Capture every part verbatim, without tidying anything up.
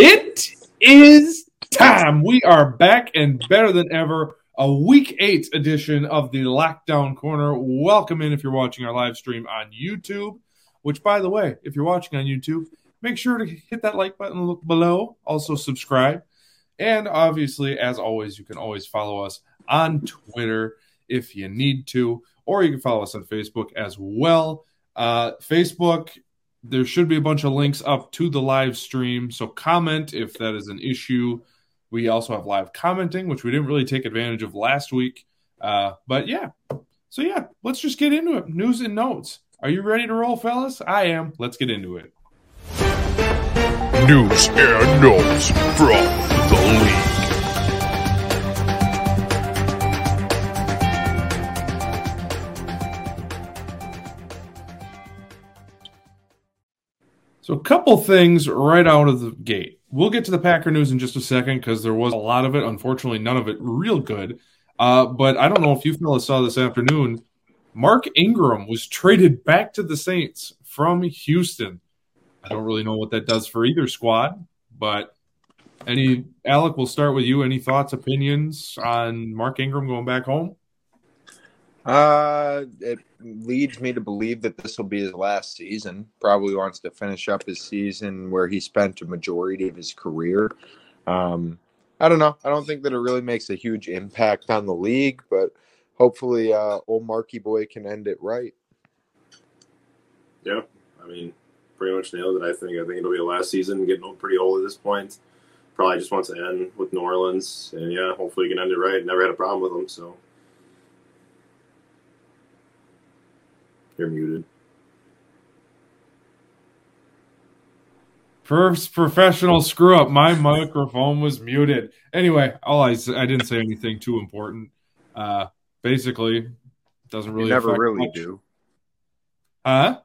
It is time. We are back and better than ever. A week eight edition of the Lockdown Corner. Welcome in if you're watching our live stream on YouTube, which, by the way, if you're watching on YouTube, make sure to hit that like button, look below. Also subscribe. And obviously, as always, you can always follow us on Twitter if you need to, or you can follow us on Facebook as well. Uh, Facebook, there should be a bunch of links up to the live stream, so comment if that is an issue. We also have live commenting, which we didn't really take advantage of last week. Uh, but, yeah. So, yeah, let's just get into it. News and notes. Are you ready to roll, fellas? I am. Let's get into it. News and notes from the league. So, a couple things right out of the gate. We'll get to the Packer news in just a second because there was a lot of it. Unfortunately, none of it real good. Uh, but I don't know if you fellas saw this afternoon. Mark Ingram was traded back to the Saints from Houston. I don't really know what that does for either squad. But any Alec, we'll start with you. Any thoughts, opinions on Mark Ingram going back home? Uh, it leads me to believe that this will be his last season. Probably wants to finish up his season where he spent a majority of his career. Um, I don't know. I don't think that it really makes a huge impact on the league, but hopefully uh, old Marky boy can end it right. Yeah, I mean, pretty much nailed it, I think. I think it'll be the last season, getting pretty old at this point. Probably just wants to end with New Orleans, and yeah, hopefully he can end it right. Never had a problem with him, so. You're muted. First professional screw up. My microphone was muted. Anyway, all I I didn't say anything too important. Uh, basically, doesn't really. You never really much. do. Huh?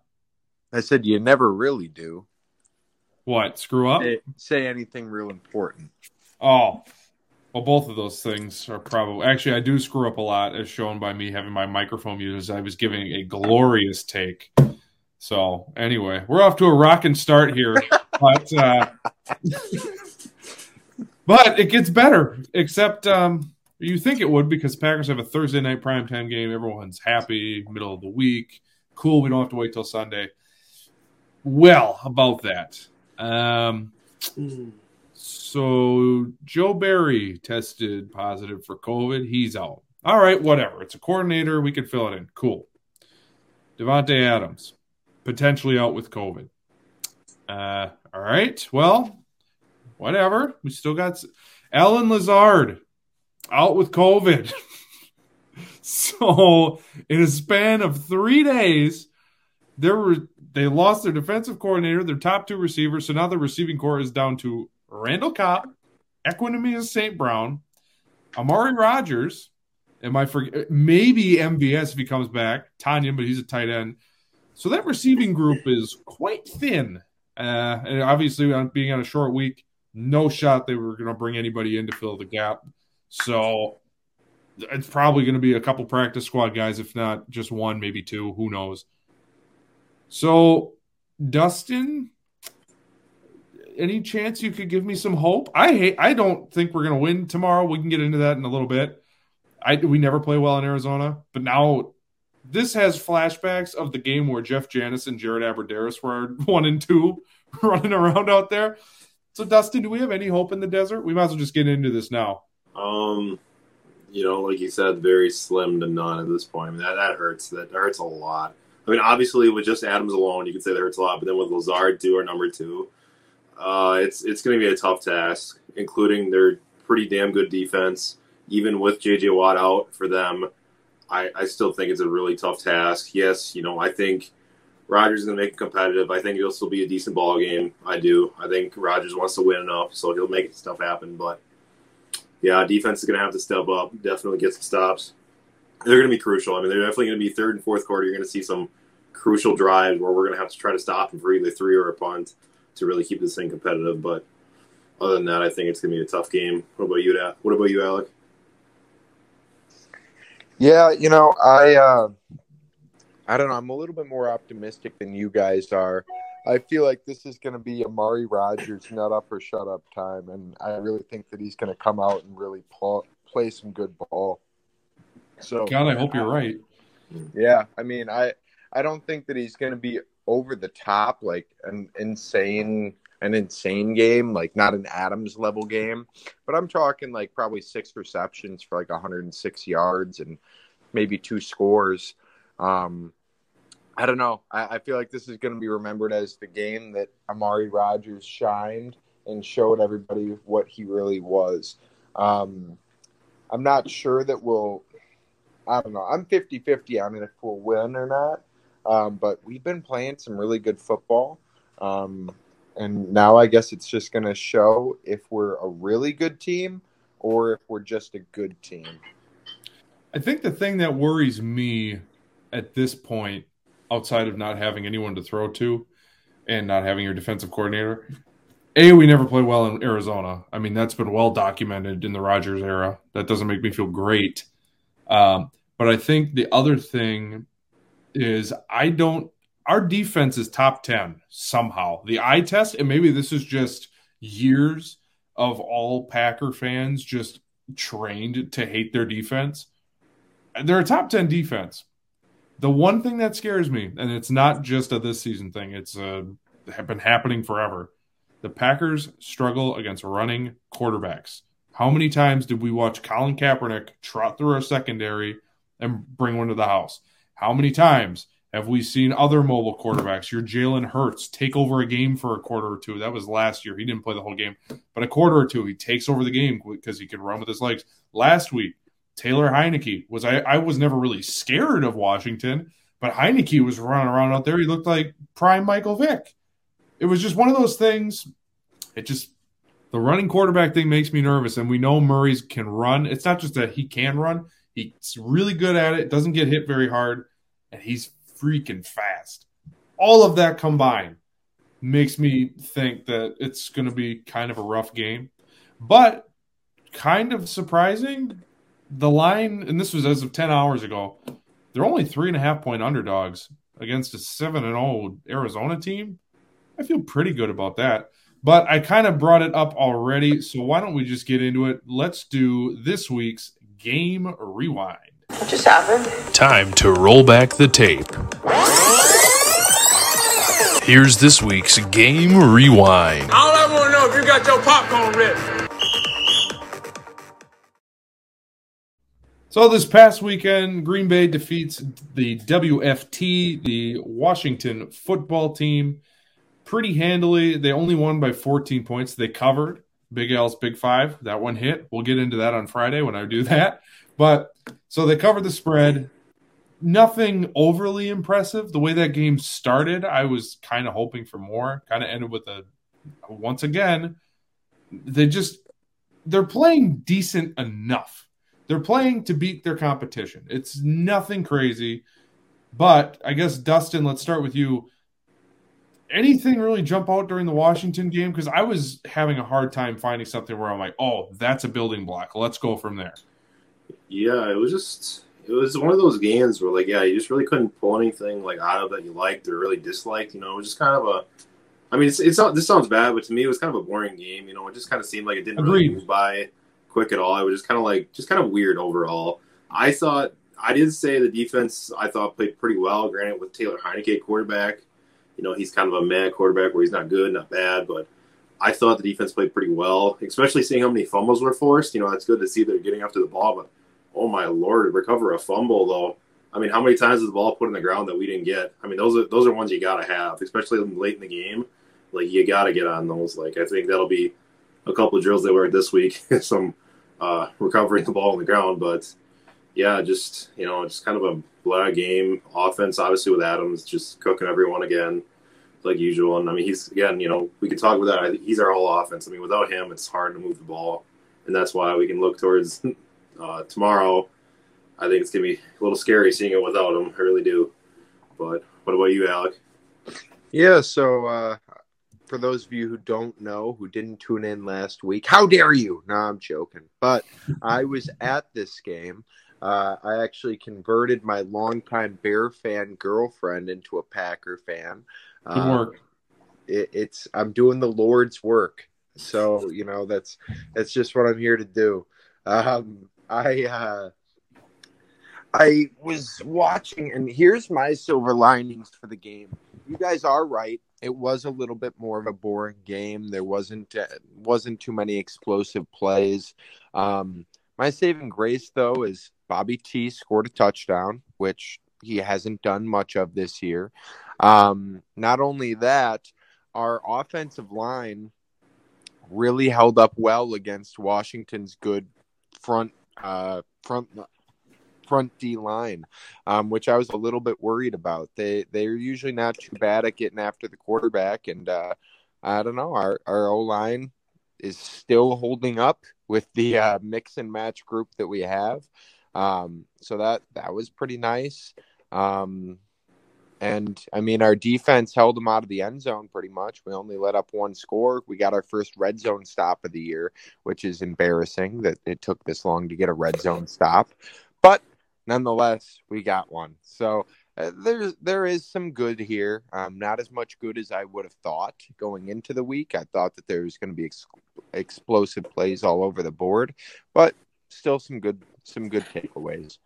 I said you never really do. What? Screw up? Say, say anything real important. Oh. Well, both of those things are probably – actually, I do screw up a lot, as shown by me having my microphone muted. I was giving a glorious take. So, anyway, we're off to a rockin' start here. but uh, but it gets better, except um, you think it would because Packers have a Thursday night primetime game. Everyone's happy, middle of the week. Cool, we don't have to wait till Sunday. Well, about that. Um So, Joe Barry tested positive for COVID. He's out. All right, whatever. It's a coordinator. We can fill it in. Cool. Devontae Adams, potentially out with COVID. Uh, all right, well, whatever. We still got Alan Lazard out with COVID. So, in a span of three days, there were they lost their defensive coordinator, their top two receivers. So, now the receiving corps is down to Randall Cobb, Equanimeous Saint Brown, Amari Rogers, am I forget? Maybe M V S if he comes back, Tanyan, but he's a tight end. So that receiving group is quite thin. Uh, and obviously, on being on a short week, no shot they were going to bring anybody in to fill the gap. So it's probably going to be a couple practice squad guys, if not just one, maybe two. Who knows? So Dustin, any chance you could give me some hope? I hate, I don't think we're going to win tomorrow. We can get into that in a little bit. I we never play well in Arizona, but now this has flashbacks of the game where Jeff Janis and Jared Aberderis were one and two running around out there. So, Dustin, do we have any hope in the desert? We might as well just get into this now. Um, you know, like you said, very slim to none at this point. I mean, that that hurts. That hurts a lot. I mean, obviously with just Adams alone, you could say that hurts a lot, but then with Lazard too, our number two. Uh, it's it's going to be a tough task, including their pretty damn good defense. Even with J J Watt out for them, I, I still think it's a really tough task. Yes, you know, I think Rodgers is going to make it competitive. I think it'll still be a decent ball game. I do. I think Rodgers wants to win enough, so he'll make stuff happen. But, yeah, defense is going to have to step up, definitely get some stops. They're going to be crucial. I mean, they're definitely going to be third and fourth quarter. You're going to see some crucial drives where we're going to have to try to stop them for either three or a punt to really keep this thing competitive. But other than that, I think it's going to be a tough game. What about you, Dad? What about you, Alec? Yeah, you know, I uh, I don't know. I'm a little bit more optimistic than you guys are. I feel like this is going to be Amari Rogers' nut up or shut up time, and I really think that he's going to come out and really pl- play some good ball. So, God, I hope you're right. Yeah, I mean, I I don't think that he's going to be over the top, like an insane an insane game, like not an Adams level game, but I'm talking like probably six receptions for like one hundred six yards and maybe two scores. Um, I don't know. I, I feel like this is going to be remembered as the game that Amari Rogers shined and showed everybody what he really was. Um, I'm not sure that we'll – I don't know. I'm fifty-fifty on it if we'll win or not. Um, but we've been playing some really good football. Um, and now I guess it's just going to show if we're a really good team or if we're just a good team. I think the thing that worries me at this point, outside of not having anyone to throw to and not having your defensive coordinator. A, we never play well in Arizona. I mean, that's been well documented in the Rodgers era. That doesn't make me feel great. Um, but I think the other thing is I don't – our defense is top ten somehow. The eye test, and maybe this is just years of all Packer fans just trained to hate their defense. They're a top ten defense. The one thing that scares me, and it's not just a this season thing, it's uh, been happening forever. The Packers struggle against running quarterbacks. How many times did we watch Colin Kaepernick trot through our secondary and bring one to the house? How many times have we seen other mobile quarterbacks, your Jalen Hurts, take over a game for a quarter or two? That was last year. He didn't play the whole game. But a quarter or two, he takes over the game because he can run with his legs. Last week, Taylor Heinicke was I, I was never really scared of Washington, but Heinicke was running around out there. He looked like prime Michael Vick. It was just one of those things. It just the running quarterback thing makes me nervous, and we know Murray's can run. It's not just that he can run. He's really good at it, doesn't get hit very hard, and he's freaking fast. All of that combined makes me think that it's going to be kind of a rough game, but kind of surprising. The line, and this was as of ten hours ago, they're only three and a half point underdogs against a seven and zero Arizona team. I feel pretty good about that. But I kind of brought it up already, so why don't we just get into it? Let's do this week's Game Rewind. What just happened? Time to roll back the tape. Here's this week's Game Rewind. All I want to know is if you got your popcorn ready. So this past weekend, Green Bay defeats the W F T, the Washington football team, pretty handily. They only won by fourteen points. They covered Big L's Big Five. That one hit. We'll get into that on Friday when I do that. But so they covered the spread. Nothing overly impressive. The way that game started, I was kind of hoping for more. Kind of ended with a, once again, they just, they're playing decent enough. They're playing to beat their competition. It's nothing crazy. But I guess, Dustin, let's start with you. Anything really jump out during the Washington game? Because I was having a hard time finding something where I'm like, oh, that's a building block. Let's go from there. Yeah, it was just – it was one of those games where, like, yeah, you just really couldn't pull anything, like, out of that you liked or really disliked. You know, it was just kind of a – I mean, it's, it's this sounds bad, but to me it was kind of a boring game. You know, it just kind of seemed like it didn't Agreed. really move by – quick at all. It was just kind of like just kind of weird overall. I thought I did say the defense I thought played pretty well. Granted, with Taylor Heinicke quarterback, you know, he's kind of a mad quarterback where he's not good, not bad, but I thought the defense played pretty well, especially seeing how many fumbles were forced. You know, that's good to see they're getting after the ball, but oh my Lord, recover a fumble though. I mean, how many times is the ball put in the ground that we didn't get? I mean, those are those are ones you gotta have, especially late in the game. Like you gotta get on those. Like I think that'll be a couple of drills they were this week. Some Uh, recovering the ball on the ground, but yeah, just you know, just kind of a blah game. Offense, obviously, with Adams just cooking everyone again, like usual. And I mean, he's again, you know, we can talk about that. I think he's our whole offense. I mean, without him, it's hard to move the ball, and that's why we can look towards uh, tomorrow. I think it's gonna be a little scary seeing it without him. I really do. But what about you, Alec? Yeah. So uh, for those of you who don't know, who didn't tune in last week, how dare you? No, I'm joking. But I was at this game. Uh, I actually converted my longtime Bear fan girlfriend into a Packer fan. Good um, work. it, it's I'm doing the Lord's work. So, you know, that's that's just what I'm here to do. Um, I uh, I was watching, and here's my silver linings for the game. You guys are right. It was a little bit more of a boring game. There wasn't uh, wasn't too many explosive plays. Um, my saving grace, though, is Bobby T scored a touchdown, which he hasn't done much of this year. Um, not only that, our offensive line really held up well against Washington's good front uh, front front D line, um, which I was a little bit worried about. They they're usually not too bad at getting after the quarterback, and uh, I don't know. Our our O line is still holding up with the uh, mix and match group that we have. Um, so that that was pretty nice. Um, And, I mean, our defense held them out of the end zone pretty much. We only let up one score. We got our first red zone stop of the year, which is embarrassing that it took this long to get a red zone stop. But, nonetheless, we got one. So, uh, there's, there is some good here. Um, not as much good as I would have thought going into the week. I thought that there was going to be ex- explosive plays all over the board. But, still some good some good takeaways.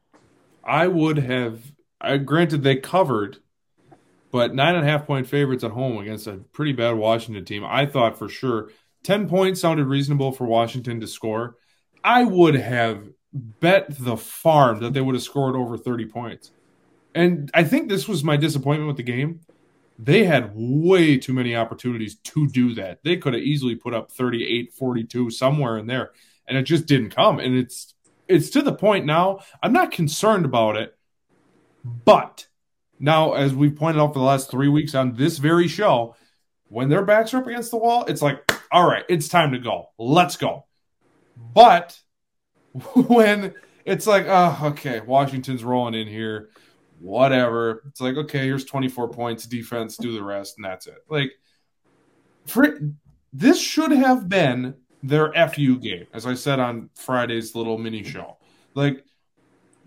I would have I, – granted, they covered – but nine and a half point favorites at home against a pretty bad Washington team. I thought for sure ten points sounded reasonable for Washington to score. I would have bet the farm that they would have scored over thirty points. And I think this was my disappointment with the game. They had way too many opportunities to do that. They could have easily put up thirty-eight, forty-two, somewhere in there. And it just didn't come. And it's it's to the point now, I'm not concerned about it, but now, as we've pointed out for the last three weeks on this very show, when their backs are up against the wall, it's like, all right, it's time to go. Let's go. But when it's like, oh, okay, Washington's rolling in here, whatever. It's like, okay, here's twenty-four points, defense, do the rest, and that's it. Like, for, this should have been their F U game, as I said on Friday's little mini show. Like,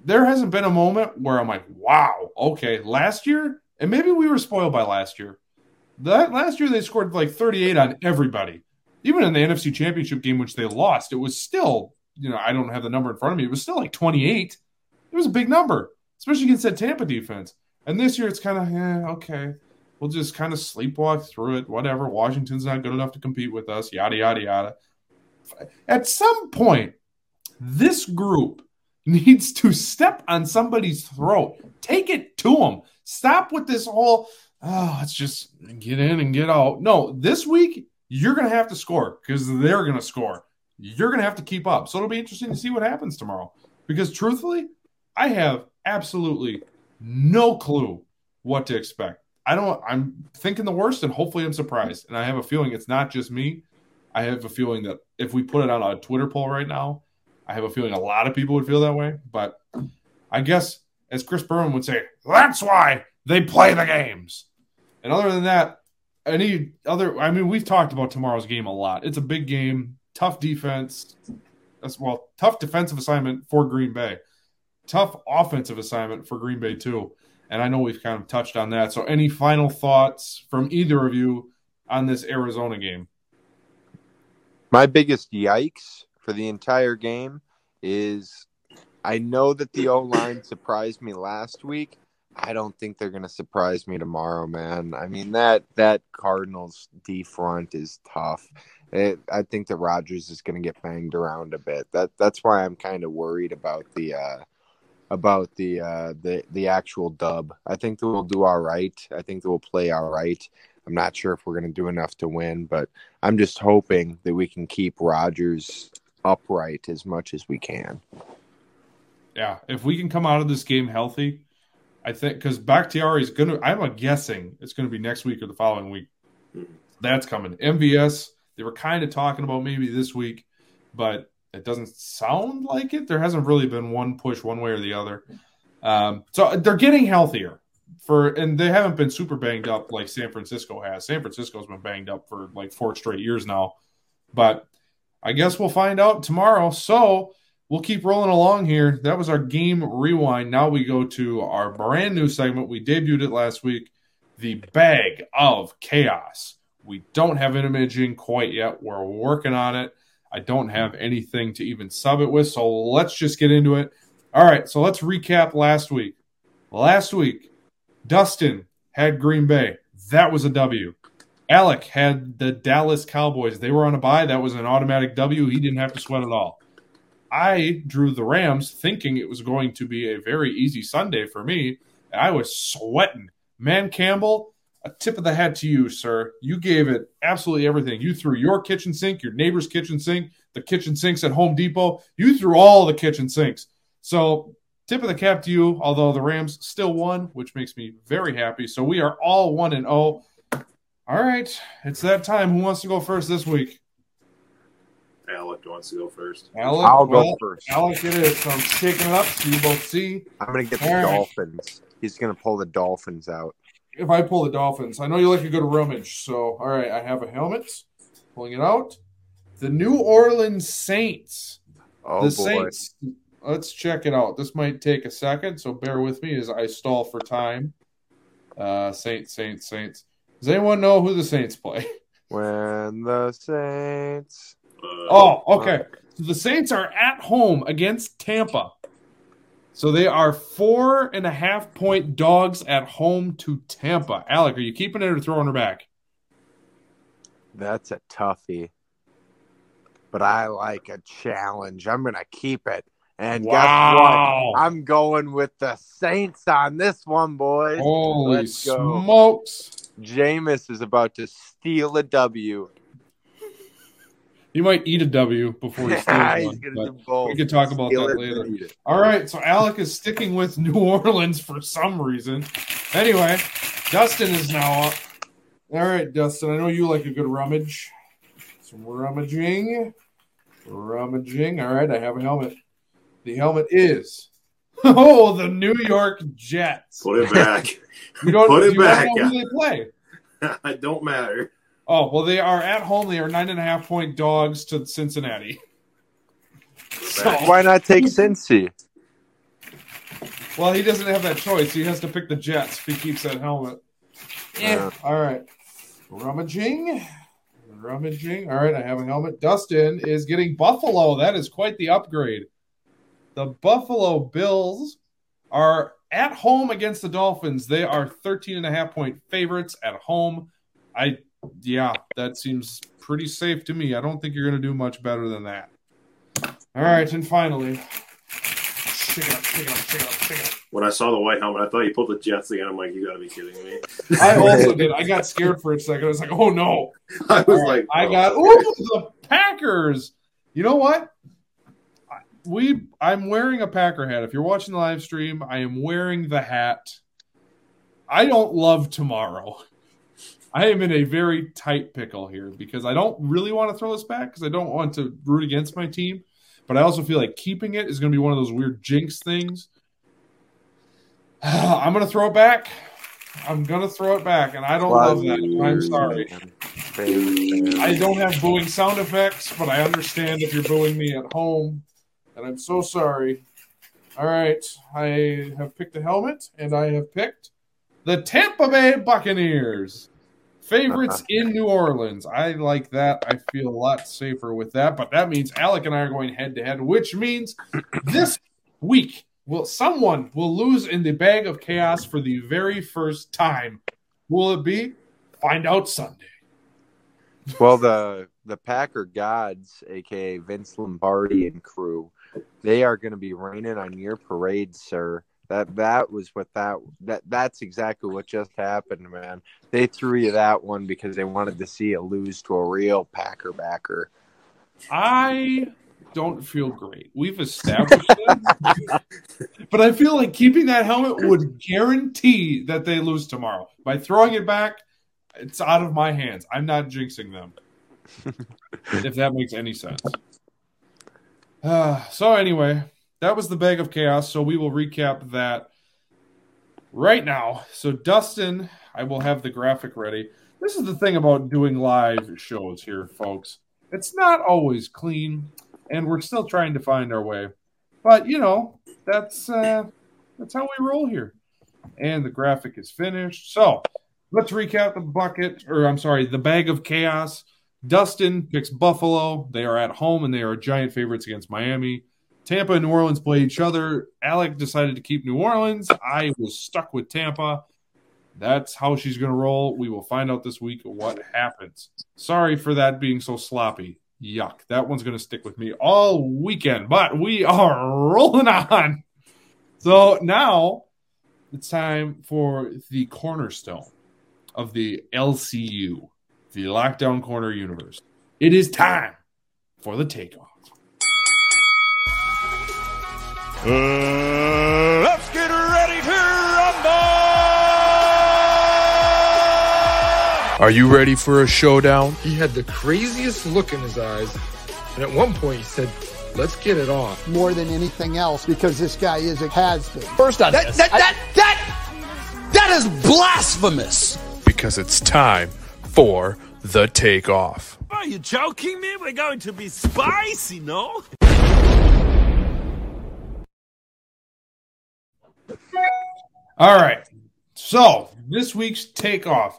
there hasn't been a moment where I'm like, wow, okay, last year, and maybe we were spoiled by last year. That last year they scored like thirty-eight on everybody. Even in the N F C Championship game, which they lost, it was still, you know, I don't have the number in front of me. It was still like twenty-eight. It was a big number, especially against that Tampa defense. And this year it's kind of, eh, okay, we'll just kind of sleepwalk through it, whatever. Washington's not good enough to compete with us, yada, yada, yada. At some point, this group needs to step on somebody's throat. Take it to them. Stop with this whole, oh, let's just get in and get out. No, this week you're going to have to score because they're going to score. You're going to have to keep up. So it'll be interesting to see what happens tomorrow because truthfully, I have absolutely no clue what to expect. I don't, I'm thinking the worst and hopefully I'm surprised. And I have a feeling it's not just me. I have a feeling that if we put it on a Twitter poll right now, I have a feeling a lot of people would feel that way, but I guess as Chris Berman would say, that's why they play the games. And other than that, any other, I mean, we've talked about tomorrow's game a lot. It's a big game, tough defense, well, tough defensive assignment for Green Bay, tough offensive assignment for Green Bay too. And I know we've kind of touched on that. So any final thoughts from either of you on this Arizona game? My biggest yikes for the entire game is I know that the O-line surprised me last week. I don't think they're going to surprise me tomorrow, man. I mean, that that Cardinals D-front is tough. It, I think that Rodgers is going to get banged around a bit. That That's why I'm kind of worried about the uh, about the, uh, the, the actual dub. I think that we'll do all right. I think that we'll play all right. I'm not sure if we're going to do enough to win, but I'm just hoping that we can keep Rodgers upright as much as we can. Yeah, if we can come out of this game healthy, I think, because Bakhtiari is going to, I'm guessing it's going to be next week or the following week. That's coming. M V S, they were kind of talking about maybe this week, but it doesn't sound like it. There hasn't really been one push one way or the other. Um, so they're getting healthier. For and they haven't been super banged up like San Francisco has. San Francisco's been banged up for like four straight years now. But I guess we'll find out tomorrow. So we'll keep rolling along here. That was our game rewind. Now we go to our brand new segment. We debuted it last week, the Bag of Chaos, We don't have imaging quite yet. We're working on it. I don't have anything to even sub it with, so let's just get into it. All right, so let's recap last week. Last week, Dustin had Green Bay. That was a W. Alec had the Dallas Cowboys. They were on a bye. That was an automatic W. He didn't have to sweat at all. I drew the Rams thinking it was going to be a very easy Sunday for me, and I was sweating. Man, Campbell, a tip of the hat to you, sir. You gave it absolutely everything. You threw your kitchen sink, your neighbor's kitchen sink, the kitchen sinks at Home Depot. You threw all the kitchen sinks. So tip of the cap to you, although the Rams still won, which makes me very happy. So we are all one and oh. All right, it's that time. Who wants to go first this week? Alec wants to go first. Alec, I'll well, go first. Alec it is. So I'm shaking it up so you both see. I'm going to get the all Dolphins. Right. He's going to pull the Dolphins out. If I pull the Dolphins, I know you like a good rummage. So, all right, I have a helmet. Pulling it out. The New Orleans Saints. Oh, the boy. Saints. Let's check it out. This might take a second, so bear with me as I stall for time. Uh, Saints, Saints, Saints. Does anyone know who the Saints play? When the Saints... Oh, okay. So the Saints are at home against Tampa. So they are four and a half point dogs at home to Tampa. Alec, are you keeping it or throwing her back? That's a toughie. But I like a challenge. I'm going to keep it. And wow. Guess what? I'm going with the Saints on this one, boys. Holy Let's go. Smokes. Jameis is about to steal a W. You might eat a W before you steal one. We can talk about steal that later. All right, so Alec is sticking with New Orleans for some reason. Anyway, Dustin is now up. All right, Dustin, I know you like a good rummage. Some rummaging. Rummaging. All right, I have a helmet. The helmet is, oh, the New York Jets. Put it back. you don't, Put it you back. Don't know who they play. It don't matter. Oh, well, they are at home. They are nine-and-a-half-point dogs to Cincinnati. So, why not take Cincy? Well, he doesn't have that choice. He has to pick the Jets if he keeps that helmet. Yeah. All right. Rummaging. Rummaging. All right, I have a helmet. Dustin is getting Buffalo. That is quite the upgrade. The Buffalo Bills are at home against the Dolphins. They are thirteen-and-a-half-point favorites at home. I... Yeah, that seems pretty safe to me. I don't think you're going to do much better than that. All right, and finally. Shake it up, shake it up, shake it up, shake it up. When I saw the white helmet, I thought you pulled the Jets again. I'm like, you got to be kidding me. I also did. I got scared for a second. I was like, oh, no. I was All like, right. no. I got, ooh, the Packers. You know what? We, I'm wearing a Packer hat. If you're watching the live stream, I am wearing the hat. I don't love tomorrow. I am in a very tight pickle here because I don't really want to throw this back because I don't want to root against my team. But I also feel like keeping it is going to be one of those weird jinx things. I'm going to throw it back. I'm going to throw it back, and I don't wow. love that. I'm sorry. I don't have booing sound effects, but I understand if you're booing me at home, and I'm so sorry. All right, I have picked a helmet, and I have picked the Tampa Bay Buccaneers. Favorites in New Orleans. I like that. I feel a lot safer with that. But that means Alec and I are going head-to-head, which means this week will someone will lose in the bag of chaos for the very first time. Will it be? Find out Sunday. Well, the the Packer gods, a k a. Vince Lombardi and crew, they are going to be raining on your parade, sir. That that was what that that that's exactly what just happened, man. They threw you that one because they wanted to see it lose to a real Packer backer. I don't feel great. We've established that, but I feel like keeping that helmet would guarantee that they lose tomorrow. By throwing it back, it's out of my hands. I'm not jinxing them. If that makes any sense. Uh, so anyway. That was the bag of chaos, so we will recap that right now. So, Dustin, I will have the graphic ready. This is the thing about doing live shows here, folks. It's not always clean, and we're still trying to find our way. But, you know, that's uh, that's how we roll here. And the graphic is finished. So, Let's recap the bucket, or I'm sorry, the bag of chaos. Dustin picks Buffalo. They are at home, and they are giant favorites against Miami. Tampa and New Orleans play each other. Alec decided to keep New Orleans. I was stuck with Tampa. That's how she's going to roll. We will find out this week what happens. Sorry for that being so sloppy. Yuck. That one's going to stick with me all weekend, but we are rolling on. So now it's time for the cornerstone of the L C U, the Lockdown Corner Universe. It is time for the takeoff. Uh, let's get ready to rumble! Are you ready for a showdown? He had the craziest look in his eyes, and at one point he said, let's get it off. More than anything else, because this guy is a has-been. First on that, this. That, I, that, that, that is blasphemous! Because it's time for the takeoff. Are you joking me? We're going to be spicy, no? All right, so this week's takeoff.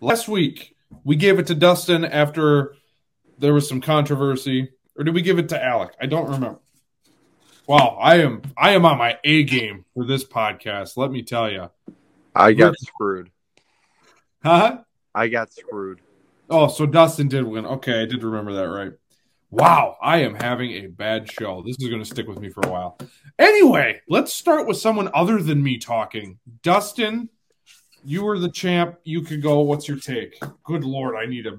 Last week, we gave it to Dustin after there was some controversy. Or did we give it to Alec? I don't remember. Wow, I am I am on my A game for this podcast, let me tell you. I got We're... screwed. Huh? I got screwed. Oh, so Dustin did win. Okay, I did remember that right. Wow, I am having a bad show. This is going to stick with me for a while. Anyway, let's start with someone other than me talking. Dustin, you were the champ. You could go. What's your take? Good Lord, I need a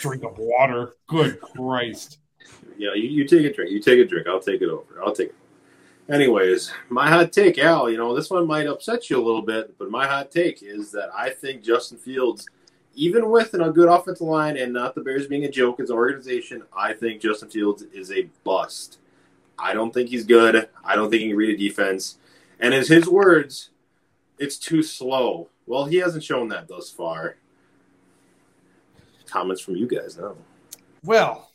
drink of water. Good Christ. Yeah, you, you take a drink. You take a drink. I'll take it over. I'll take it. Anyways, my hot take, Al, you know, this one might upset you a little bit, but my hot take is that I think Justin Fields, even with a good offensive line and not the Bears being a joke as an organization, I think Justin Fields is a bust. I don't think he's good. I don't think he can read a defense. And in his words, it's too slow. Well, he hasn't shown that thus far. Comments from you guys now. Well,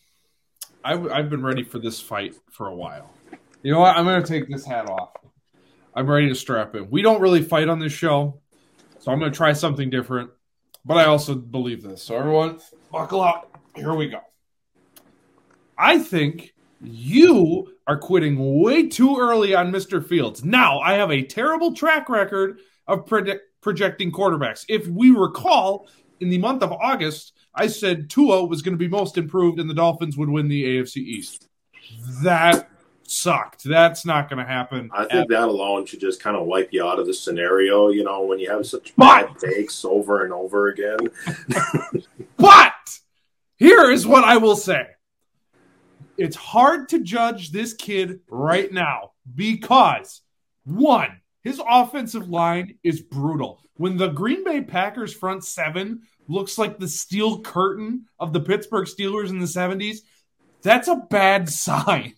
I w- I've been ready for this fight for a while. You know what? I'm going to take this hat off. I'm ready to strap in. We don't really fight on this show, so I'm going to try something different. But I also believe this. So everyone, buckle up. Here we go. I think you are quitting way too early on Mister Fields. Now, I have a terrible track record of predict- projecting quarterbacks. If we recall, in the month of August, I said Tua was going to be most improved and the Dolphins would win the A F C East. That sucked. That's not going to happen. I think that alone should just kind of wipe you out of the scenario, you know, when you have such bad takes over and over again. But here is what I will say. It's hard to judge this kid right now because, one, his offensive line is brutal. When the Green Bay Packers front seven looks like the steel curtain of the Pittsburgh Steelers in the seventies, that's a bad sign.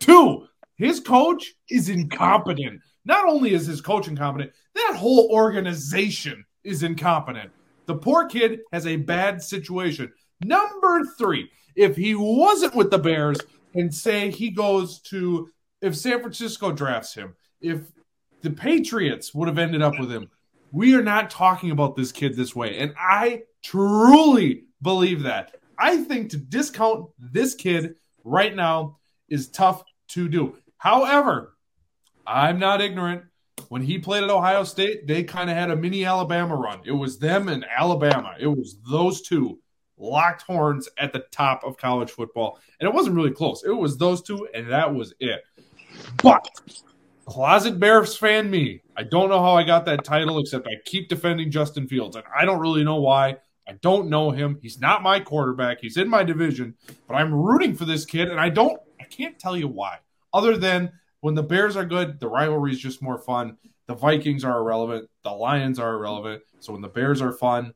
Two, his coach is incompetent. Not only is his coach incompetent, that whole organization is incompetent. The poor kid has a bad situation. Number three, if he wasn't with the Bears and say he goes to, if San Francisco drafts him, if the Patriots would have ended up with him, we are not talking about this kid this way. And I truly believe that. I think to discount this kid right now is tough to do. However, I'm not ignorant. When he played at Ohio State, they kind of had a mini Alabama run. It was them and Alabama. It was those two locked horns at the top of college football. And it wasn't really close. It was those two, and that was it. But closet Bears fan me, I don't know how I got that title, except I keep defending Justin Fields, and I don't really know why. I don't know him. He's not my quarterback. He's in my division, but I'm rooting for this kid, and I don't – I can't tell you why. Other than when the Bears are good, the rivalry is just more fun. The Vikings are irrelevant. The Lions are irrelevant. So when the Bears are fun,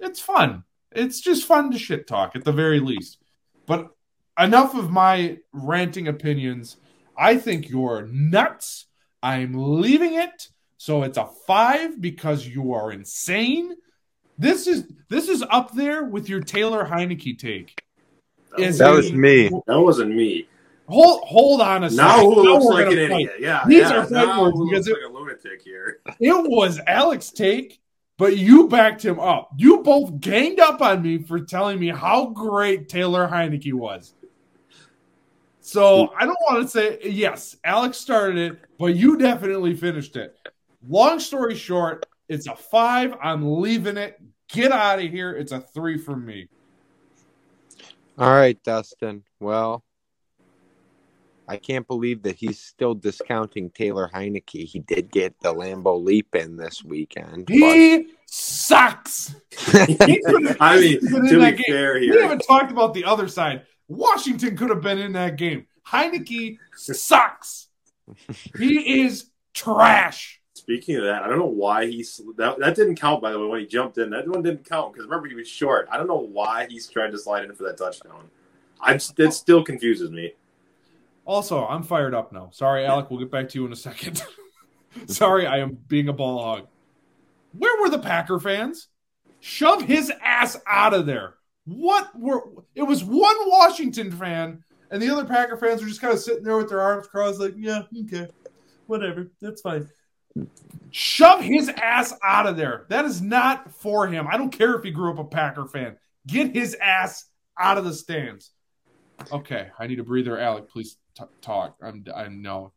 it's fun. It's just fun to shit talk at the very least. But enough of my ranting opinions. I think you're nuts. I'm leaving it. So it's a five because you are insane. This is this is up there with your Taylor Heinicke take. That, that was me. That wasn't me. Hold hold on a second. Now who looks like an idiot? Yeah, these yeah, are fight words because like it, a lunatic here. It was Alex's take, But you backed him up. You both ganged up on me for telling me how great Taylor Heinicke was. So I don't want to say, yes, Alex started it, but you definitely finished it. Long story short, it's a five. I'm leaving it. Get out of here. It's a three for me. All right, Dustin. Well, I can't believe that he's still discounting Taylor Heinicke. He did get the Lambeau Leap in this weekend. He but... sucks. He I mean, to be fair here. We haven't talked about the other side. Washington could have been in that game. Heinicke sucks. He is trash. Speaking of that, I don't know why he that, – that didn't count, by the way, when he jumped in. That one didn't count because, remember, he was short. I don't know why he's trying to slide in for that touchdown. I'm, that still confuses me. Also, I'm fired up now. Sorry, Alec, we'll get back to you in a second. Sorry, I am being a ball hog. Where were the Packer fans? Shove his ass out of there. What were it was one Washington fan, and the other Packer fans were just kind of sitting there with their arms crossed, like, yeah, okay, whatever, that's fine. Shove his ass out of there. That is not for him. I don't care if he grew up a Packer fan. Get his ass out of the stands. Okay, I need a breather. Alec, please t- talk. I'm, I know.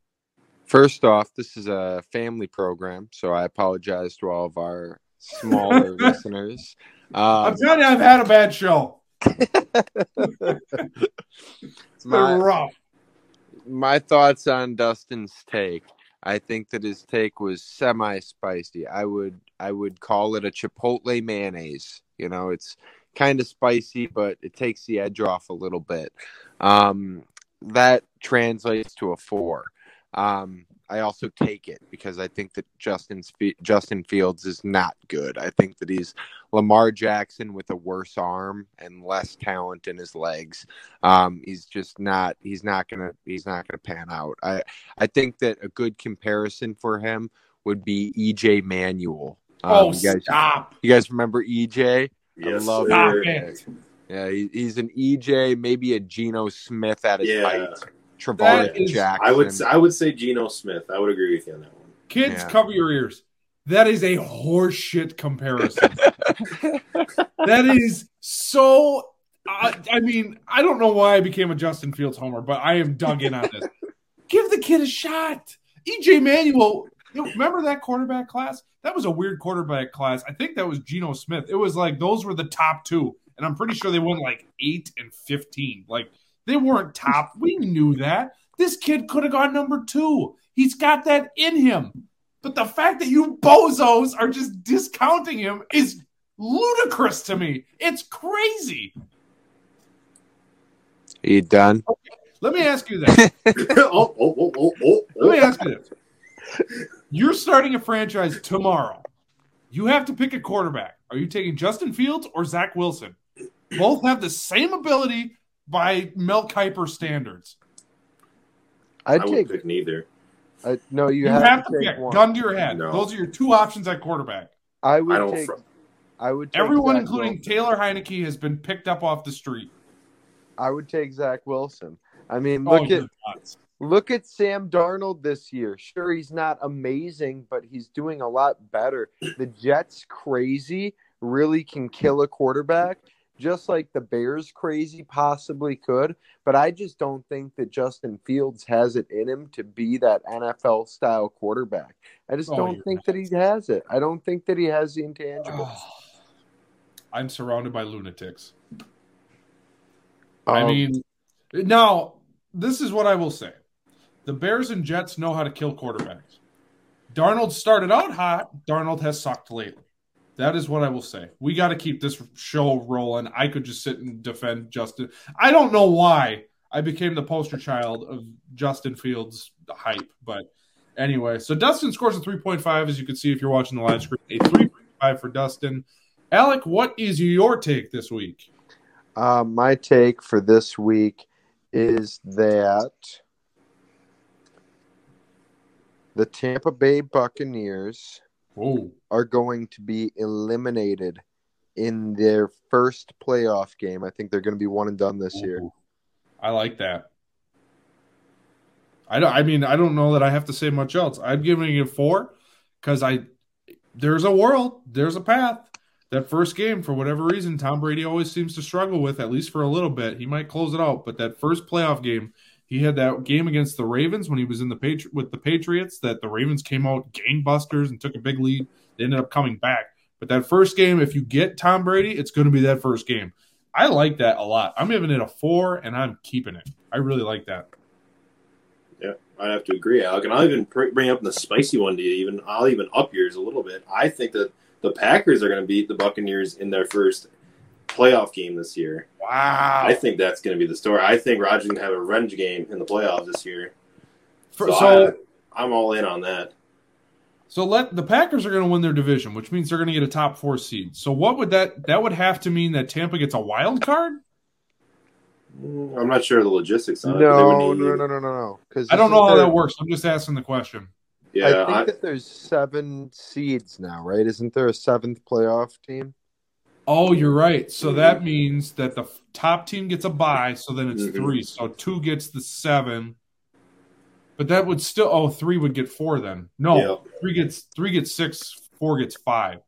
First off, this is a family program, so I apologize to all of our smaller listeners. Um, I'm telling you, I've had a bad show. It's been my, rough. My thoughts on Dustin's take. I think that his take was semi-spicy. I would, I would call it a Chipotle mayonnaise. You know, it's kind of spicy, but it takes the edge off a little bit. Um, that translates to a four. Um, I also take it because I think that Justin Justin Fields is not good. I think that he's Lamar Jackson with a worse arm and less talent in his legs. Um, he's just not. He's not gonna. He's not gonna pan out. I I think that a good comparison for him would be E J Manuel. Um, oh, you guys, stop! You guys remember E J? Yes, I love stop it. it. Yeah, he, he's an E J, maybe a Geno Smith at his yeah. height. Trevor Jackson. I would I would say Geno Smith. I would agree with you on that one. Kids, yeah. cover your ears. That is a horseshit comparison. That is so. Uh, I mean, I don't know why I became a Justin Fields homer, but I am dug in on this. Give the kid a shot. E J Manuel. You know, remember that quarterback class? That was a weird quarterback class. I think that was Geno Smith. It was like those were the top two, and I'm pretty sure they won like eight and fifteen. Like. They weren't top. We knew that. This kid could have gone number two. He's got that in him. But the fact that you bozos are just discounting him is ludicrous to me. It's crazy. Are you done? Okay. Let me ask you that. oh, oh, oh, oh, oh. Let me ask you this. You're starting a franchise tomorrow. You have to pick a quarterback. Are you taking Justin Fields or Zach Wilson? Both have the same ability by Mel Kiper standards. I'd I would take pick neither. Uh, no, you, you have, have to, to pick. One. Gun to your head. No. Those are your two options at quarterback. I would I take. Fr- I would. Take Everyone, Zach including Wilson. Taylor Heinicke, has been picked up off the street. I would take Zach Wilson. I mean, look oh, at nuts. look at Sam Darnold this year. Sure, he's not amazing, but he's doing a lot better. The Jets crazy really can kill a quarterback. Just like the Bears crazy possibly could. But I just don't think that Justin Fields has it in him to be that N F L-style quarterback. I just oh, don't think right. that he has it. I don't think that he has the intangibles. Oh, I'm surrounded by lunatics. Um, I mean, now, this is what I will say. The Bears and Jets know how to kill quarterbacks. Darnold started out hot. Darnold has sucked lately. That is what I will say. We got to keep this show rolling. I could just sit and defend Justin. I don't know why I became the poster child of Justin Fields' hype. But anyway, so Dustin scores a three point five, as you can see if you're watching the live screen. A three point five for Dustin. Alec, what is your take this week? Uh, my take for this week is that the Tampa Bay Buccaneers – Ooh. Are going to be eliminated in their first playoff game. I think they're going to be one and done this Ooh. year. I like that. I don't. I mean, I don't know that I have to say much else. I'm giving it a four because I there's a world, there's a path. That first game, for whatever reason, Tom Brady always seems to struggle with, at least for a little bit. He might close it out, but that first playoff game, he had that game against the Ravens when he was in the Patri- with the Patriots that the Ravens came out gangbusters and took a big lead. They ended up coming back. But that first game, if you get Tom Brady, it's going to be that first game. I like that a lot. I'm giving it a four, and I'm keeping it. I really like that. Yeah, I'd have to agree, Alec. And I'll even pr- bring up the spicy one to you. Even I'll even up yours a little bit. I think that the Packers are going to beat the Buccaneers in their first playoff game this year. Wow. I think that's going to be the story. I think Rodgers is going to have a revenge game in the playoffs this year. So, so I, I'm all in on that. So let the Packers are going to win their division, which means they're going to get a top four seed. So what would that – that would have to mean that Tampa gets a wild card? I'm not sure the logistics on it. No, no, no, no, no, no. I don't know how that works. I'm just asking the question. Yeah, I think I, that there's seven seeds now, right? Isn't there a seventh playoff team? Oh, you're right. So that means that the top team gets a bye, so then it's mm-hmm. three. So two gets the seven. But that would still – oh, three would get four then. No, yeah. three gets three gets six, four gets five.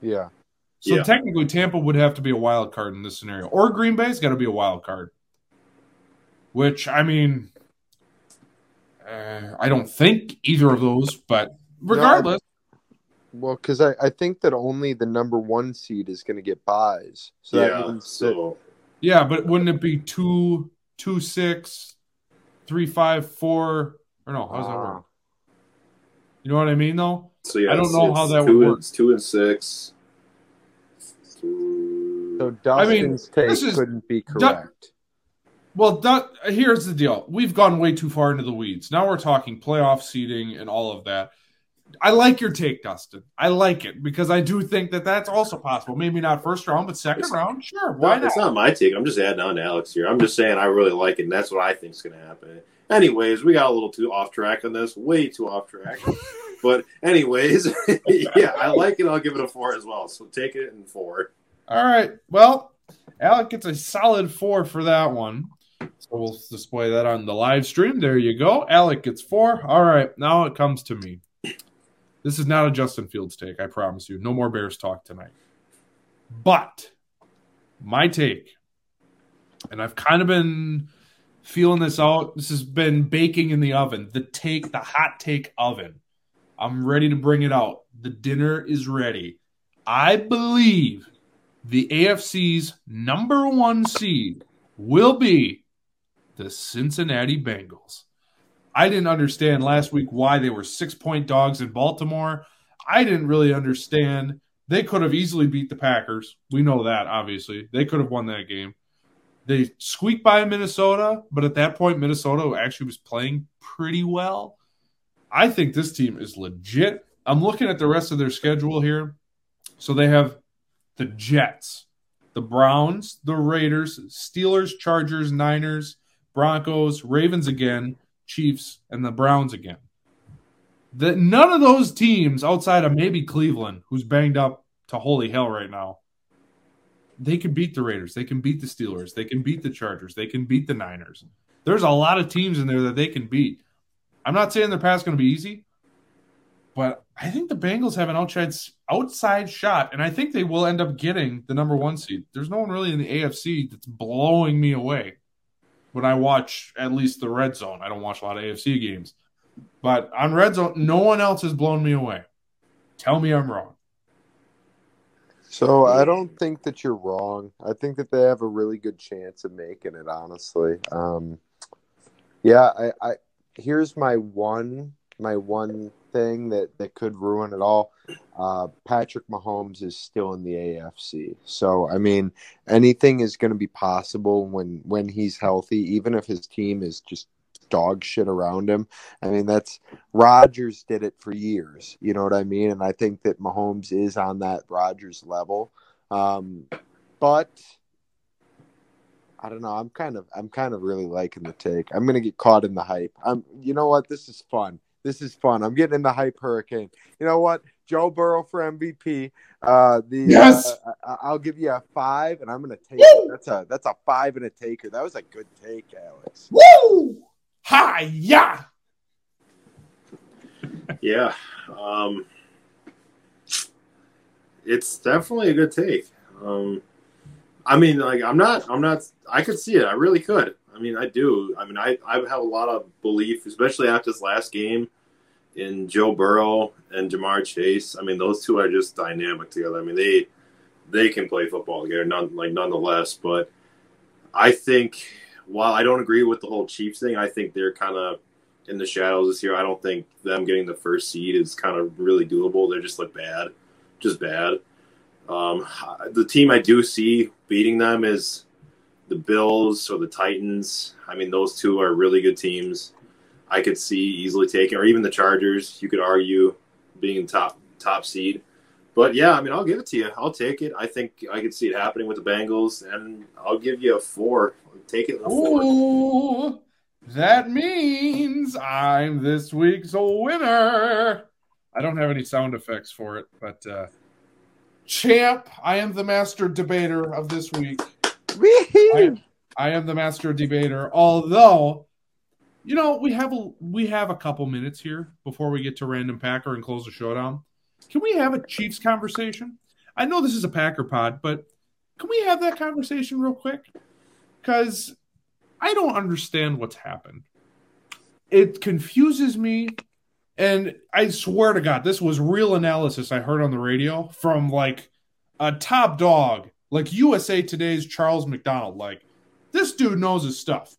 Yeah. So yeah. technically Tampa would have to be a wild card in this scenario. Or Green Bay's got to be a wild card. Which, I mean – Uh, I don't think either of those, but regardless. No, well, because I, I think that only the number one seed is going to get buys. So yeah, that means so. That... yeah, but wouldn't it be two, two, six, three, five, four? Or no, how does uh, that work? You know what I mean, though? So yeah, I don't know how that would work. It's two and six. Two... So Dustin's I mean, case is, couldn't be correct. Du- Well, that, here's the deal. We've gone way too far into the weeds. Now we're talking playoff seeding and all of that. I like your take, Dustin. I like it because I do think that that's also possible. Maybe not first round, but second it's, round, sure. Why not? It's not my take. I'm just adding on to Alex here. I'm just saying I really like it, and that's what I think is going to happen. Anyways, we got a little too off track on this. Way too off track. But anyways, yeah, I like it. I'll give it a four as well. So take it in four. All right. Well, Alec gets a solid four for that one. So we'll display that on the live stream. There you go. Alec gets four. All right, now it comes to me. This is not a Justin Fields take, I promise you. No more Bears talk tonight. But my take, and I've kind of been feeling this out. This has been baking in the oven. The take, the hot take oven. I'm ready to bring it out. The dinner is ready. I believe the A F C's number one seed will be the Cincinnati Bengals. I didn't understand last week why they were six-point dogs in Baltimore. I didn't really understand. They could have easily beat the Packers. We know that, obviously. They could have won that game. They squeaked by Minnesota, but at that point, Minnesota actually was playing pretty well. I think this team is legit. I'm looking at the rest of their schedule here. So they have the Jets, the Browns, the Raiders, Steelers, Chargers, Niners, Broncos, Ravens again, Chiefs, and the Browns again. The, none of those teams, outside of maybe Cleveland, who's banged up to holy hell right now, they can beat the Raiders. They can beat the Steelers. They can beat the Chargers. They can beat the Niners. There's a lot of teams in there that they can beat. I'm not saying their path's going to be easy, but I think the Bengals have an outside outside shot, and I think they will end up getting the number one seed. There's no one really in the A F C that's blowing me away when I watch at least the Red Zone. I don't watch a lot of A F C games. But on Red Zone, no one else has blown me away. Tell me I'm wrong. So I don't think that you're wrong. I think that they have a really good chance of making it, honestly. Um, yeah, I, I here's my one, my one – thing that, that could ruin it all. Uh, Patrick Mahomes is still in the A F C. So, I mean, anything is going to be possible when, when he's healthy, even if his team is just dog shit around him. I mean, that's Rodgers did it for years. You know what I mean? And I think that Mahomes is on that Rodgers level. Um, but I don't know. I'm kind of, I'm kind of really liking the take. I'm going to get caught in the hype. I'm, you know what? This is fun. This is fun. I'm getting in the hype hurricane. You know what? Joe Burrow for M V P. Uh, the yes. uh, I'll give you a five, and I'm going to take Woo! It. That's a that's a five and a taker. That was a good take, Alex. Woo! Hi yeah. Yeah. Um, it's definitely a good take. Um, I mean, like, I'm not, I'm not, I could see it. I really could. I mean, I do. I mean, I, I have a lot of belief, especially after this last game, in Joe Burrow and Jamar Chase. I mean, those two are just dynamic together. I mean, they, they can play football together, none, like, nonetheless. But I think, while I don't agree with the whole Chiefs thing, I think they're kind of in the shadows this year. I don't think them getting the first seed is kind of really doable. They just look bad, just bad. Um, the team I do see beating them is the Bills or the Titans. I mean, those two are really good teams. I could see easily taking, or even the Chargers, you could argue, being top top seed. But, yeah, I mean, I'll give it to you. I'll take it. I think I could see it happening with the Bengals, and I'll give you a four. Take it. Ooh, that means I'm this week's winner. I don't have any sound effects for it, but uh, champ, I am the master debater of this week. Wee-hee. I am, I am the master debater, although – you know, we have a we have a couple minutes here before we get to Random Packer and close the showdown. Can we have a Chiefs conversation? I know this is a Packer pod, but can we have that conversation real quick? Because I don't understand what's happened. It confuses me, and I swear to God, this was real analysis I heard on the radio from, like, a top dog, like U S A Today's Charles McDonald. Like, this dude knows his stuff.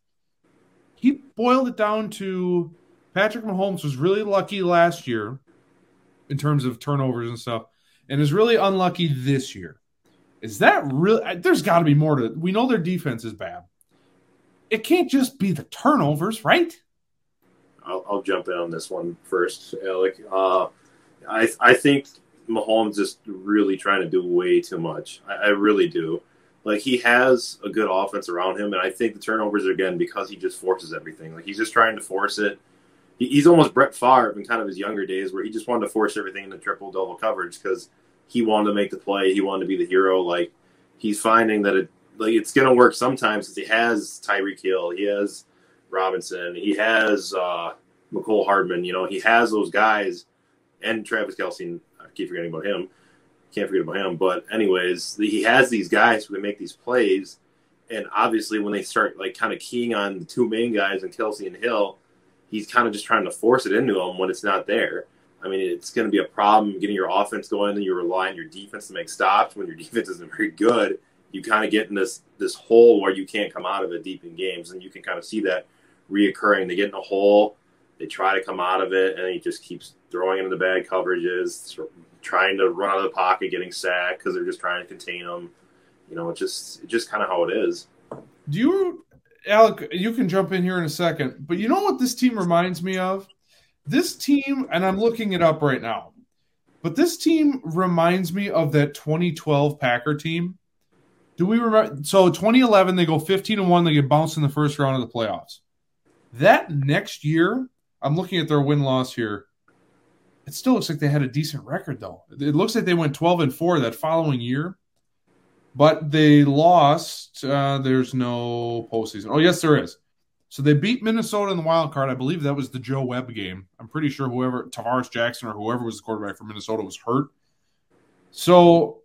He boiled it down to Patrick Mahomes was really lucky last year in terms of turnovers and stuff, and is really unlucky this year. Is that really? There's got to be more to it. We know their defense is bad. It can't just be the turnovers, right? I'll, I'll jump in on this one first, Alec. Uh, I, I think Mahomes is really trying to do way too much. I, I really do. Like, he has a good offense around him, and I think the turnovers are, again, because he just forces everything. Like, he's just trying to force it. He, he's almost Brett Favre in kind of his younger days, where he just wanted to force everything into triple-double coverage because he wanted to make the play. He wanted to be the hero. Like, he's finding that it like it's going to work sometimes because he has Tyreek Hill. He has Robinson. He has uh, McCole Hardman. You know, he has those guys, and Travis Kelce. I keep forgetting about him. Can't forget about him. But anyways, he has these guys who can make these plays, and obviously when they start, like, kind of keying on the two main guys and Kelce and Hill, he's kind of just trying to force it into them when it's not there. I mean, it's going to be a problem getting your offense going, and you rely on your defense to make stops. When your defense isn't very good, you kind of get in this this hole where you can't come out of it deep in games, and you can kind of see that reoccurring. They get in a hole, they try to come out of it, and he just keeps throwing into the bad coverages, trying to run out of the pocket, getting sacked because they're just trying to contain them. You know, it's just it's just kind of how it is. Do you, Alec, you can jump in here in a second, but you know what this team reminds me of? This team, and I'm looking it up right now, but this team reminds me of that twenty twelve Packer team. Do we remember? So twenty eleven, they go fifteen and one, they get bounced in the first round of the playoffs. That next year, I'm looking at their win-loss here. It still looks like they had a decent record, though. It looks like they went twelve and four that following year, but they lost. Uh, there's no postseason. Oh, yes, there is. So they beat Minnesota in the wild card. I believe that was the Joe Webb game. I'm pretty sure whoever, Tavares Jackson or whoever was the quarterback for Minnesota, was hurt. So,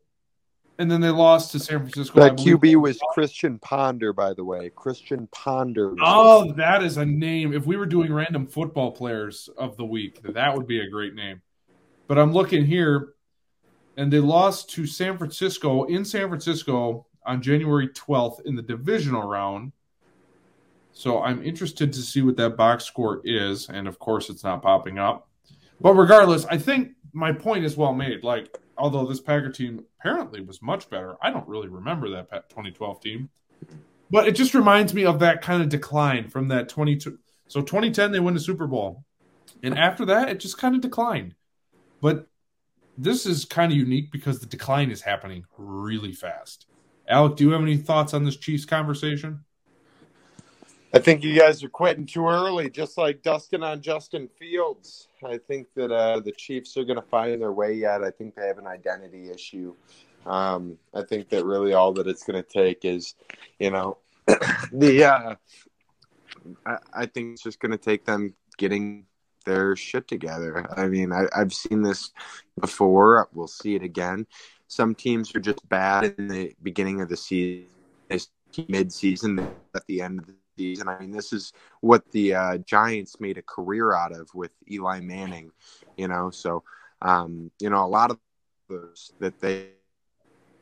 and then they lost to San Francisco. That Q B was Christian Ponder, by the way. Christian Ponder. Oh, that is a name. If we were doing random football players of the week, that would be a great name. But I'm looking here, and they lost to San Francisco in San Francisco on January twelfth in the divisional round. So I'm interested to see what that box score is, and of course it's not popping up. But regardless, I think my point is well made. Like, although this Packer team apparently was much better. I don't really remember that twenty twelve team. But it just reminds me of that kind of decline from that twenty-two. So twenty ten, they win the Super Bowl. And after that, it just kind of declined. But this is kind of unique because the decline is happening really fast. Alec, do you have any thoughts on this Chiefs conversation? I think you guys are quitting too early, just like Dustin on Justin Fields. I think that uh, the Chiefs are going to find their way yet. I think they have an identity issue. Um, I think that really all that it's going to take is, you know, the. Uh, I, I think it's just going to take them getting their shit together. I mean, I, I've seen this before. We'll see it again. some teams are just bad in the beginning of the season, mid-season, at the end of the season. I mean, this is what the uh, Giants made a career out of with Eli Manning, you know. So, um, you know, a lot of those that they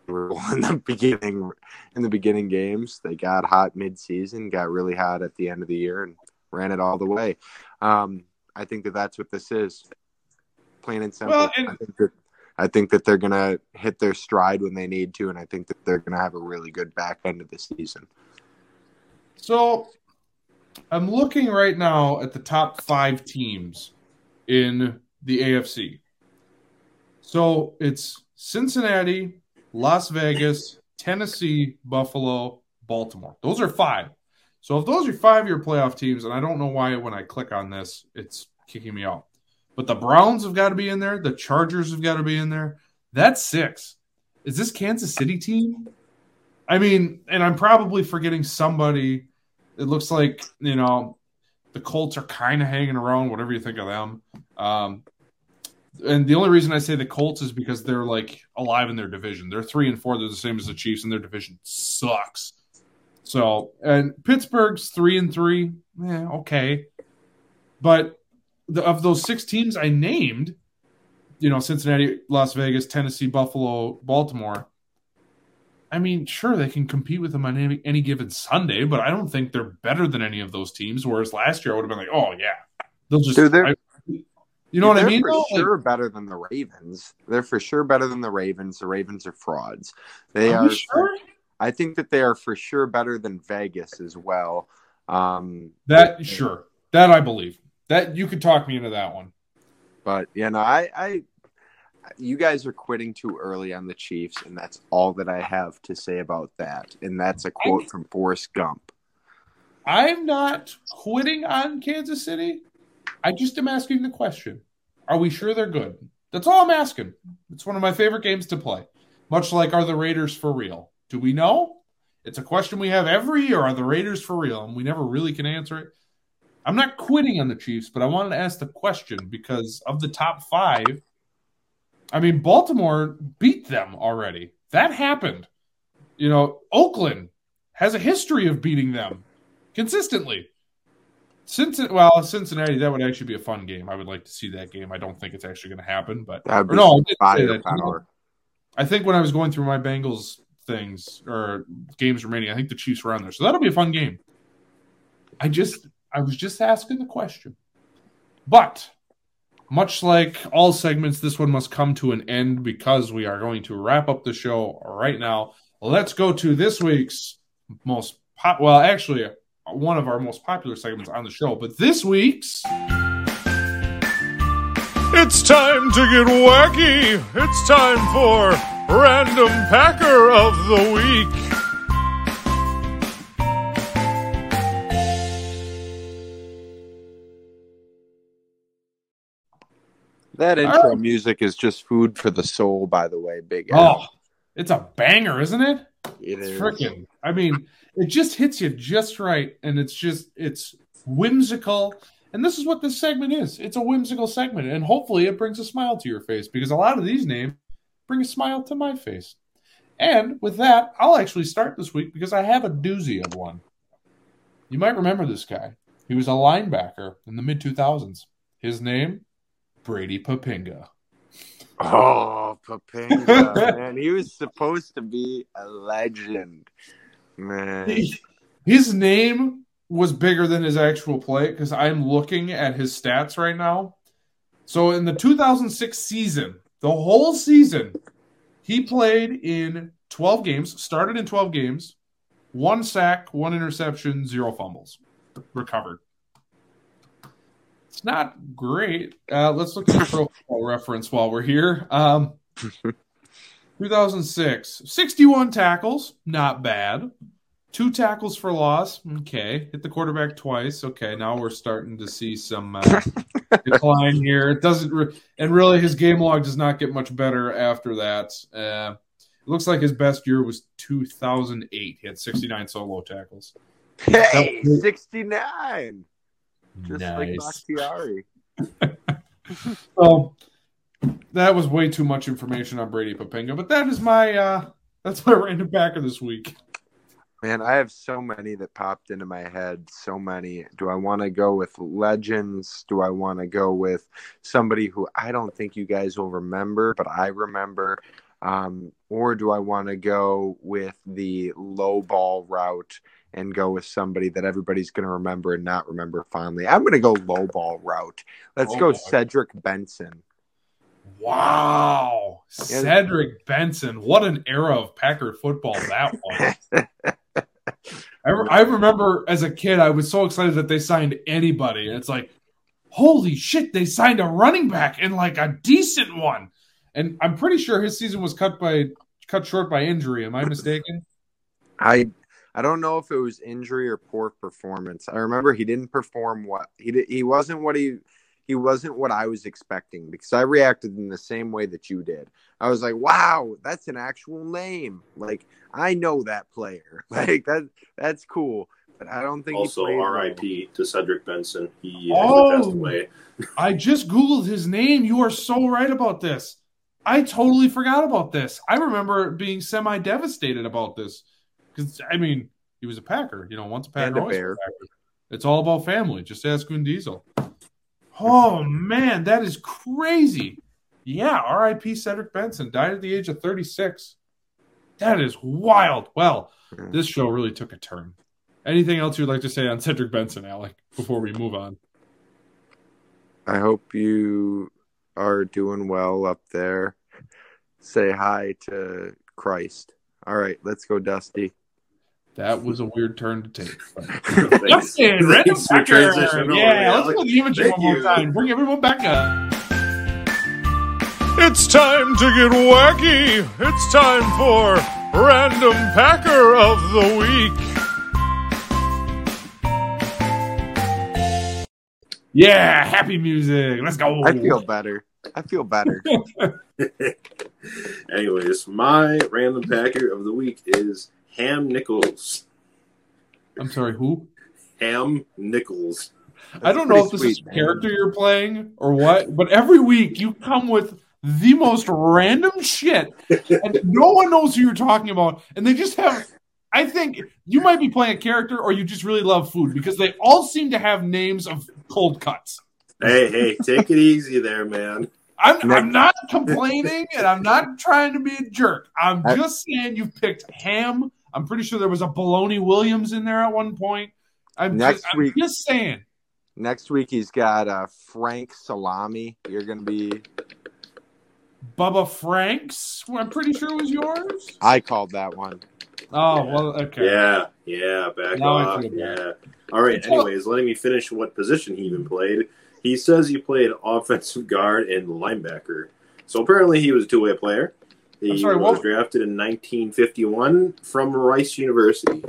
were in the beginning, in the beginning games, they got hot mid-season, got really hot at the end of the year, and ran it all the way. Um, I think that that's what this is, plain and simple. Well, and- I think that I think that they're going to hit their stride when they need to, and I think that they're going to have a really good back end of the season. So I'm looking right now at the top five teams in the A F C. So it's Cincinnati, Las Vegas, Tennessee, Buffalo, Baltimore. Those are five. So if those are five-year playoff teams, and I don't know why when I click on this, it's kicking me out. But the Browns have got to be in there. The Chargers have got to be in there. That's six. Is this Kansas City team? I mean, and I'm probably forgetting somebody. It looks like, you know, the Colts are kind of hanging around, whatever you think of them. Um, and the only reason I say the Colts is because they're, like, alive in their division. They're three and four. They're the same as the Chiefs, and their division sucks. So, and Pittsburgh's three and three. Yeah, okay. But... The, of those six teams I named, you know, Cincinnati, Las Vegas, Tennessee, Buffalo, Baltimore, I mean, sure, they can compete with them on any, any given Sunday, but I don't think they're better than any of those teams, whereas last year I would have been like, oh, yeah. They'll just Dude, they're, I, You know dude, what I mean? They're for though? sure like, better than the Ravens. They're for sure better than the Ravens. The Ravens are frauds. They are. are sure? I think that they are for sure better than Vegas as well. Um, that, sure. That I believe. That you could talk me into that one, but yeah, no, I, I, you guys are quitting too early on the Chiefs, and that's all that I have to say about that. And that's a quote I'm, from Forrest Gump. I'm not quitting on Kansas City. I just am asking the question: are we sure they're good? That's all I'm asking. It's one of my favorite games to play. Much like, are the Raiders for real? Do we know? It's a question we have every year: are the Raiders for real? And we never really can answer it. I'm not quitting on the Chiefs, but I wanted to ask the question because of the top five, I mean, Baltimore beat them already. That happened. You know, Oakland has a history of beating them consistently. Cincinnati, well, Cincinnati, that would actually be a fun game. I would like to see that game. I don't think it's actually going to happen, but no, I, didn't say that. You know, I think when I was going through my Bengals things or games remaining, I think the Chiefs were on there. So that'll be a fun game. I just... I was just asking the question. But much like all segments, this one must come to an end because we are going to wrap up the show right now. Let's go to this week's most pop. Well, actually, one of our most popular segments on the show. But this week's... It's time to get wacky. It's time for Random Packer of the Week. That intro right. music is just food for the soul, by the way, Big Al. Oh, it's a banger, isn't it? It it's is. Freaking, I mean, it just hits you just right, and it's just, it's whimsical. And this is what this segment is. It's a whimsical segment, and hopefully it brings a smile to your face, because a lot of these names bring a smile to my face. And with that, I'll actually start this week because I have a doozy of one. You might remember this guy. He was a linebacker in the mid two thousands. His name? Brady Poppinga. Oh, Poppinga, man. He was supposed to be a legend, man. He, his name was bigger than his actual play because I'm looking at his stats right now. So in the two thousand six season, the whole season, he played in twelve games, started in twelve games, one sack, one interception, zero fumbles, recovered. It's not great. Uh, let's look at the Pro Football Reference while we're here. Um, two thousand six, sixty-one tackles, not bad. Two tackles for loss, okay. Hit the quarterback twice, okay. Now we're starting to see some uh, decline here. It doesn't, re- and really his game log does not get much better after that. Uh, it looks like his best year was two thousand eight. He had sixty-nine solo tackles. Hey, was- sixty-nine. Just nice. Like Bakhtiari. So That was way too much information on Brady Poppinga, but that is my uh, that's my random backer this week. Man, I have so many that popped into my head. So many. Do I want to go with legends? Do I want to go with somebody who I don't think you guys will remember, but I remember? Um, or do I want to go with the low ball route and go with somebody that everybody's going to remember and not remember fondly? I'm going to go low ball route. Let's oh, go boy. Cedric Benson. Wow. Yeah. Cedric Benson. What an era of Packer football that was. I, re- I remember as a kid, I was so excited that they signed anybody. And it's like, holy shit, they signed a running back and like a decent one. And I'm pretty sure his season was cut by cut short by injury. Am I mistaken? I I don't know if it was injury or poor performance. I remember he didn't perform what he did, he wasn't what he he wasn't what I was expecting, because I reacted in the same way that you did. I was like, wow, that's an actual name. Like, I know that player. Like, that that's cool. But I don't think also R I P to Cedric Benson. He oh, passed away. I just Googled his name. You are so right about this. I totally forgot about this. I remember being semi-devastated about this. Because, I mean, he was a Packer. You know, once a Packer, and a always bear. A Packer. It's all about family. Just ask Vin Diesel. Oh, man, that is crazy. Yeah, R I P Cedric Benson died at the age of thirty-six. That is wild. Well, this show really took a turn. Anything else you'd like to say on Cedric Benson, Alec, before we move on? I hope you are doing well up there. Say hi to Christ. All right, let's go, Dusty. That was a weird turn to take. Justin, random backer. Yeah, let's look at the image one more time. Bring everyone back up. It's time to get wacky. It's time for Random Packer of the Week. Yeah, happy music. Let's go. I feel better. I feel better. Anyways, my Random Packer of the Week is Ham Nichols. I'm sorry, who? Ham Nichols. That's I don't know if this sweet, is a character you're playing or what, but every week you come with the most random shit, and no one knows who you're talking about, and they just have – I think you might be playing a character or you just really love food, because they all seem to have names of cold cuts. Hey, hey, take it easy there, man. I'm, I'm not complaining, and I'm not trying to be a jerk. I'm just saying you picked ham. I'm pretty sure there was a Bologna Williams in there at one point. I'm, next just, week, I'm just saying. Next week he's got uh, Frank Salami. You're going to be – Bubba Franks, I'm pretty sure was yours. I called that one. Oh, yeah. Well, okay. Yeah, yeah, back now off. Yeah. All right, it's anyways, what? Letting me finish what position he even played. He says he played offensive guard and linebacker. So apparently he was a two-way player. He sorry, was what? drafted in nineteen fifty-one from Rice University.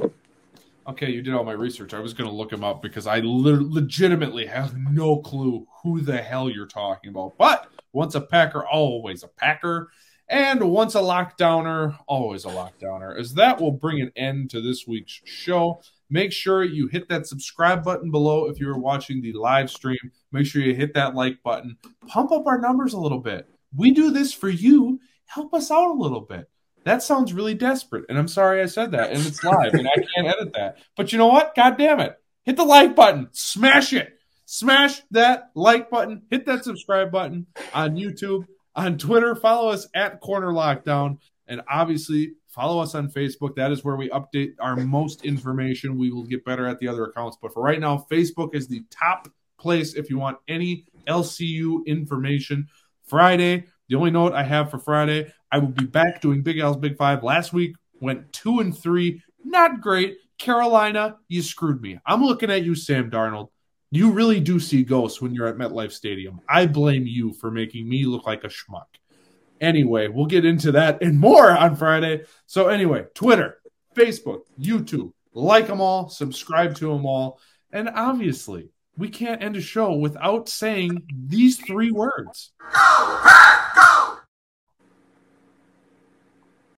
Okay, you did all my research. I was going to look him up because I le- legitimately have no clue who the hell you're talking about. But once a Packer, always a Packer. And once a lockdowner, always a lockdowner. As that will bring an end to this week's show. Make sure you hit that subscribe button below if you're watching the live stream. Make sure you hit that like button. Pump up our numbers a little bit. We do this for you. Help us out a little bit. That sounds really desperate, and I'm sorry I said that, and it's live, and I can't edit that. But you know what? God damn it. Hit the like button. Smash it. Smash that like button. Hit that subscribe button on YouTube, on Twitter. Follow us at Corner Lockdown, and obviously – follow us on Facebook. That is where we update our most information. We will get better at the other accounts. But for right now, Facebook is the top place if you want any L C U information. Friday, the only note I have for Friday, I will be back doing Big L's Big Five. Last week went two and three. Not great. Carolina, you screwed me. I'm looking at you, Sam Darnold. You really do see ghosts when you're at MetLife Stadium. I blame you for making me look like a schmuck. Anyway, we'll get into that and more on Friday. So anyway, Twitter, Facebook, YouTube, like them all, subscribe to them all. And obviously, we can't end a show without saying these three words. Go, Pack, go!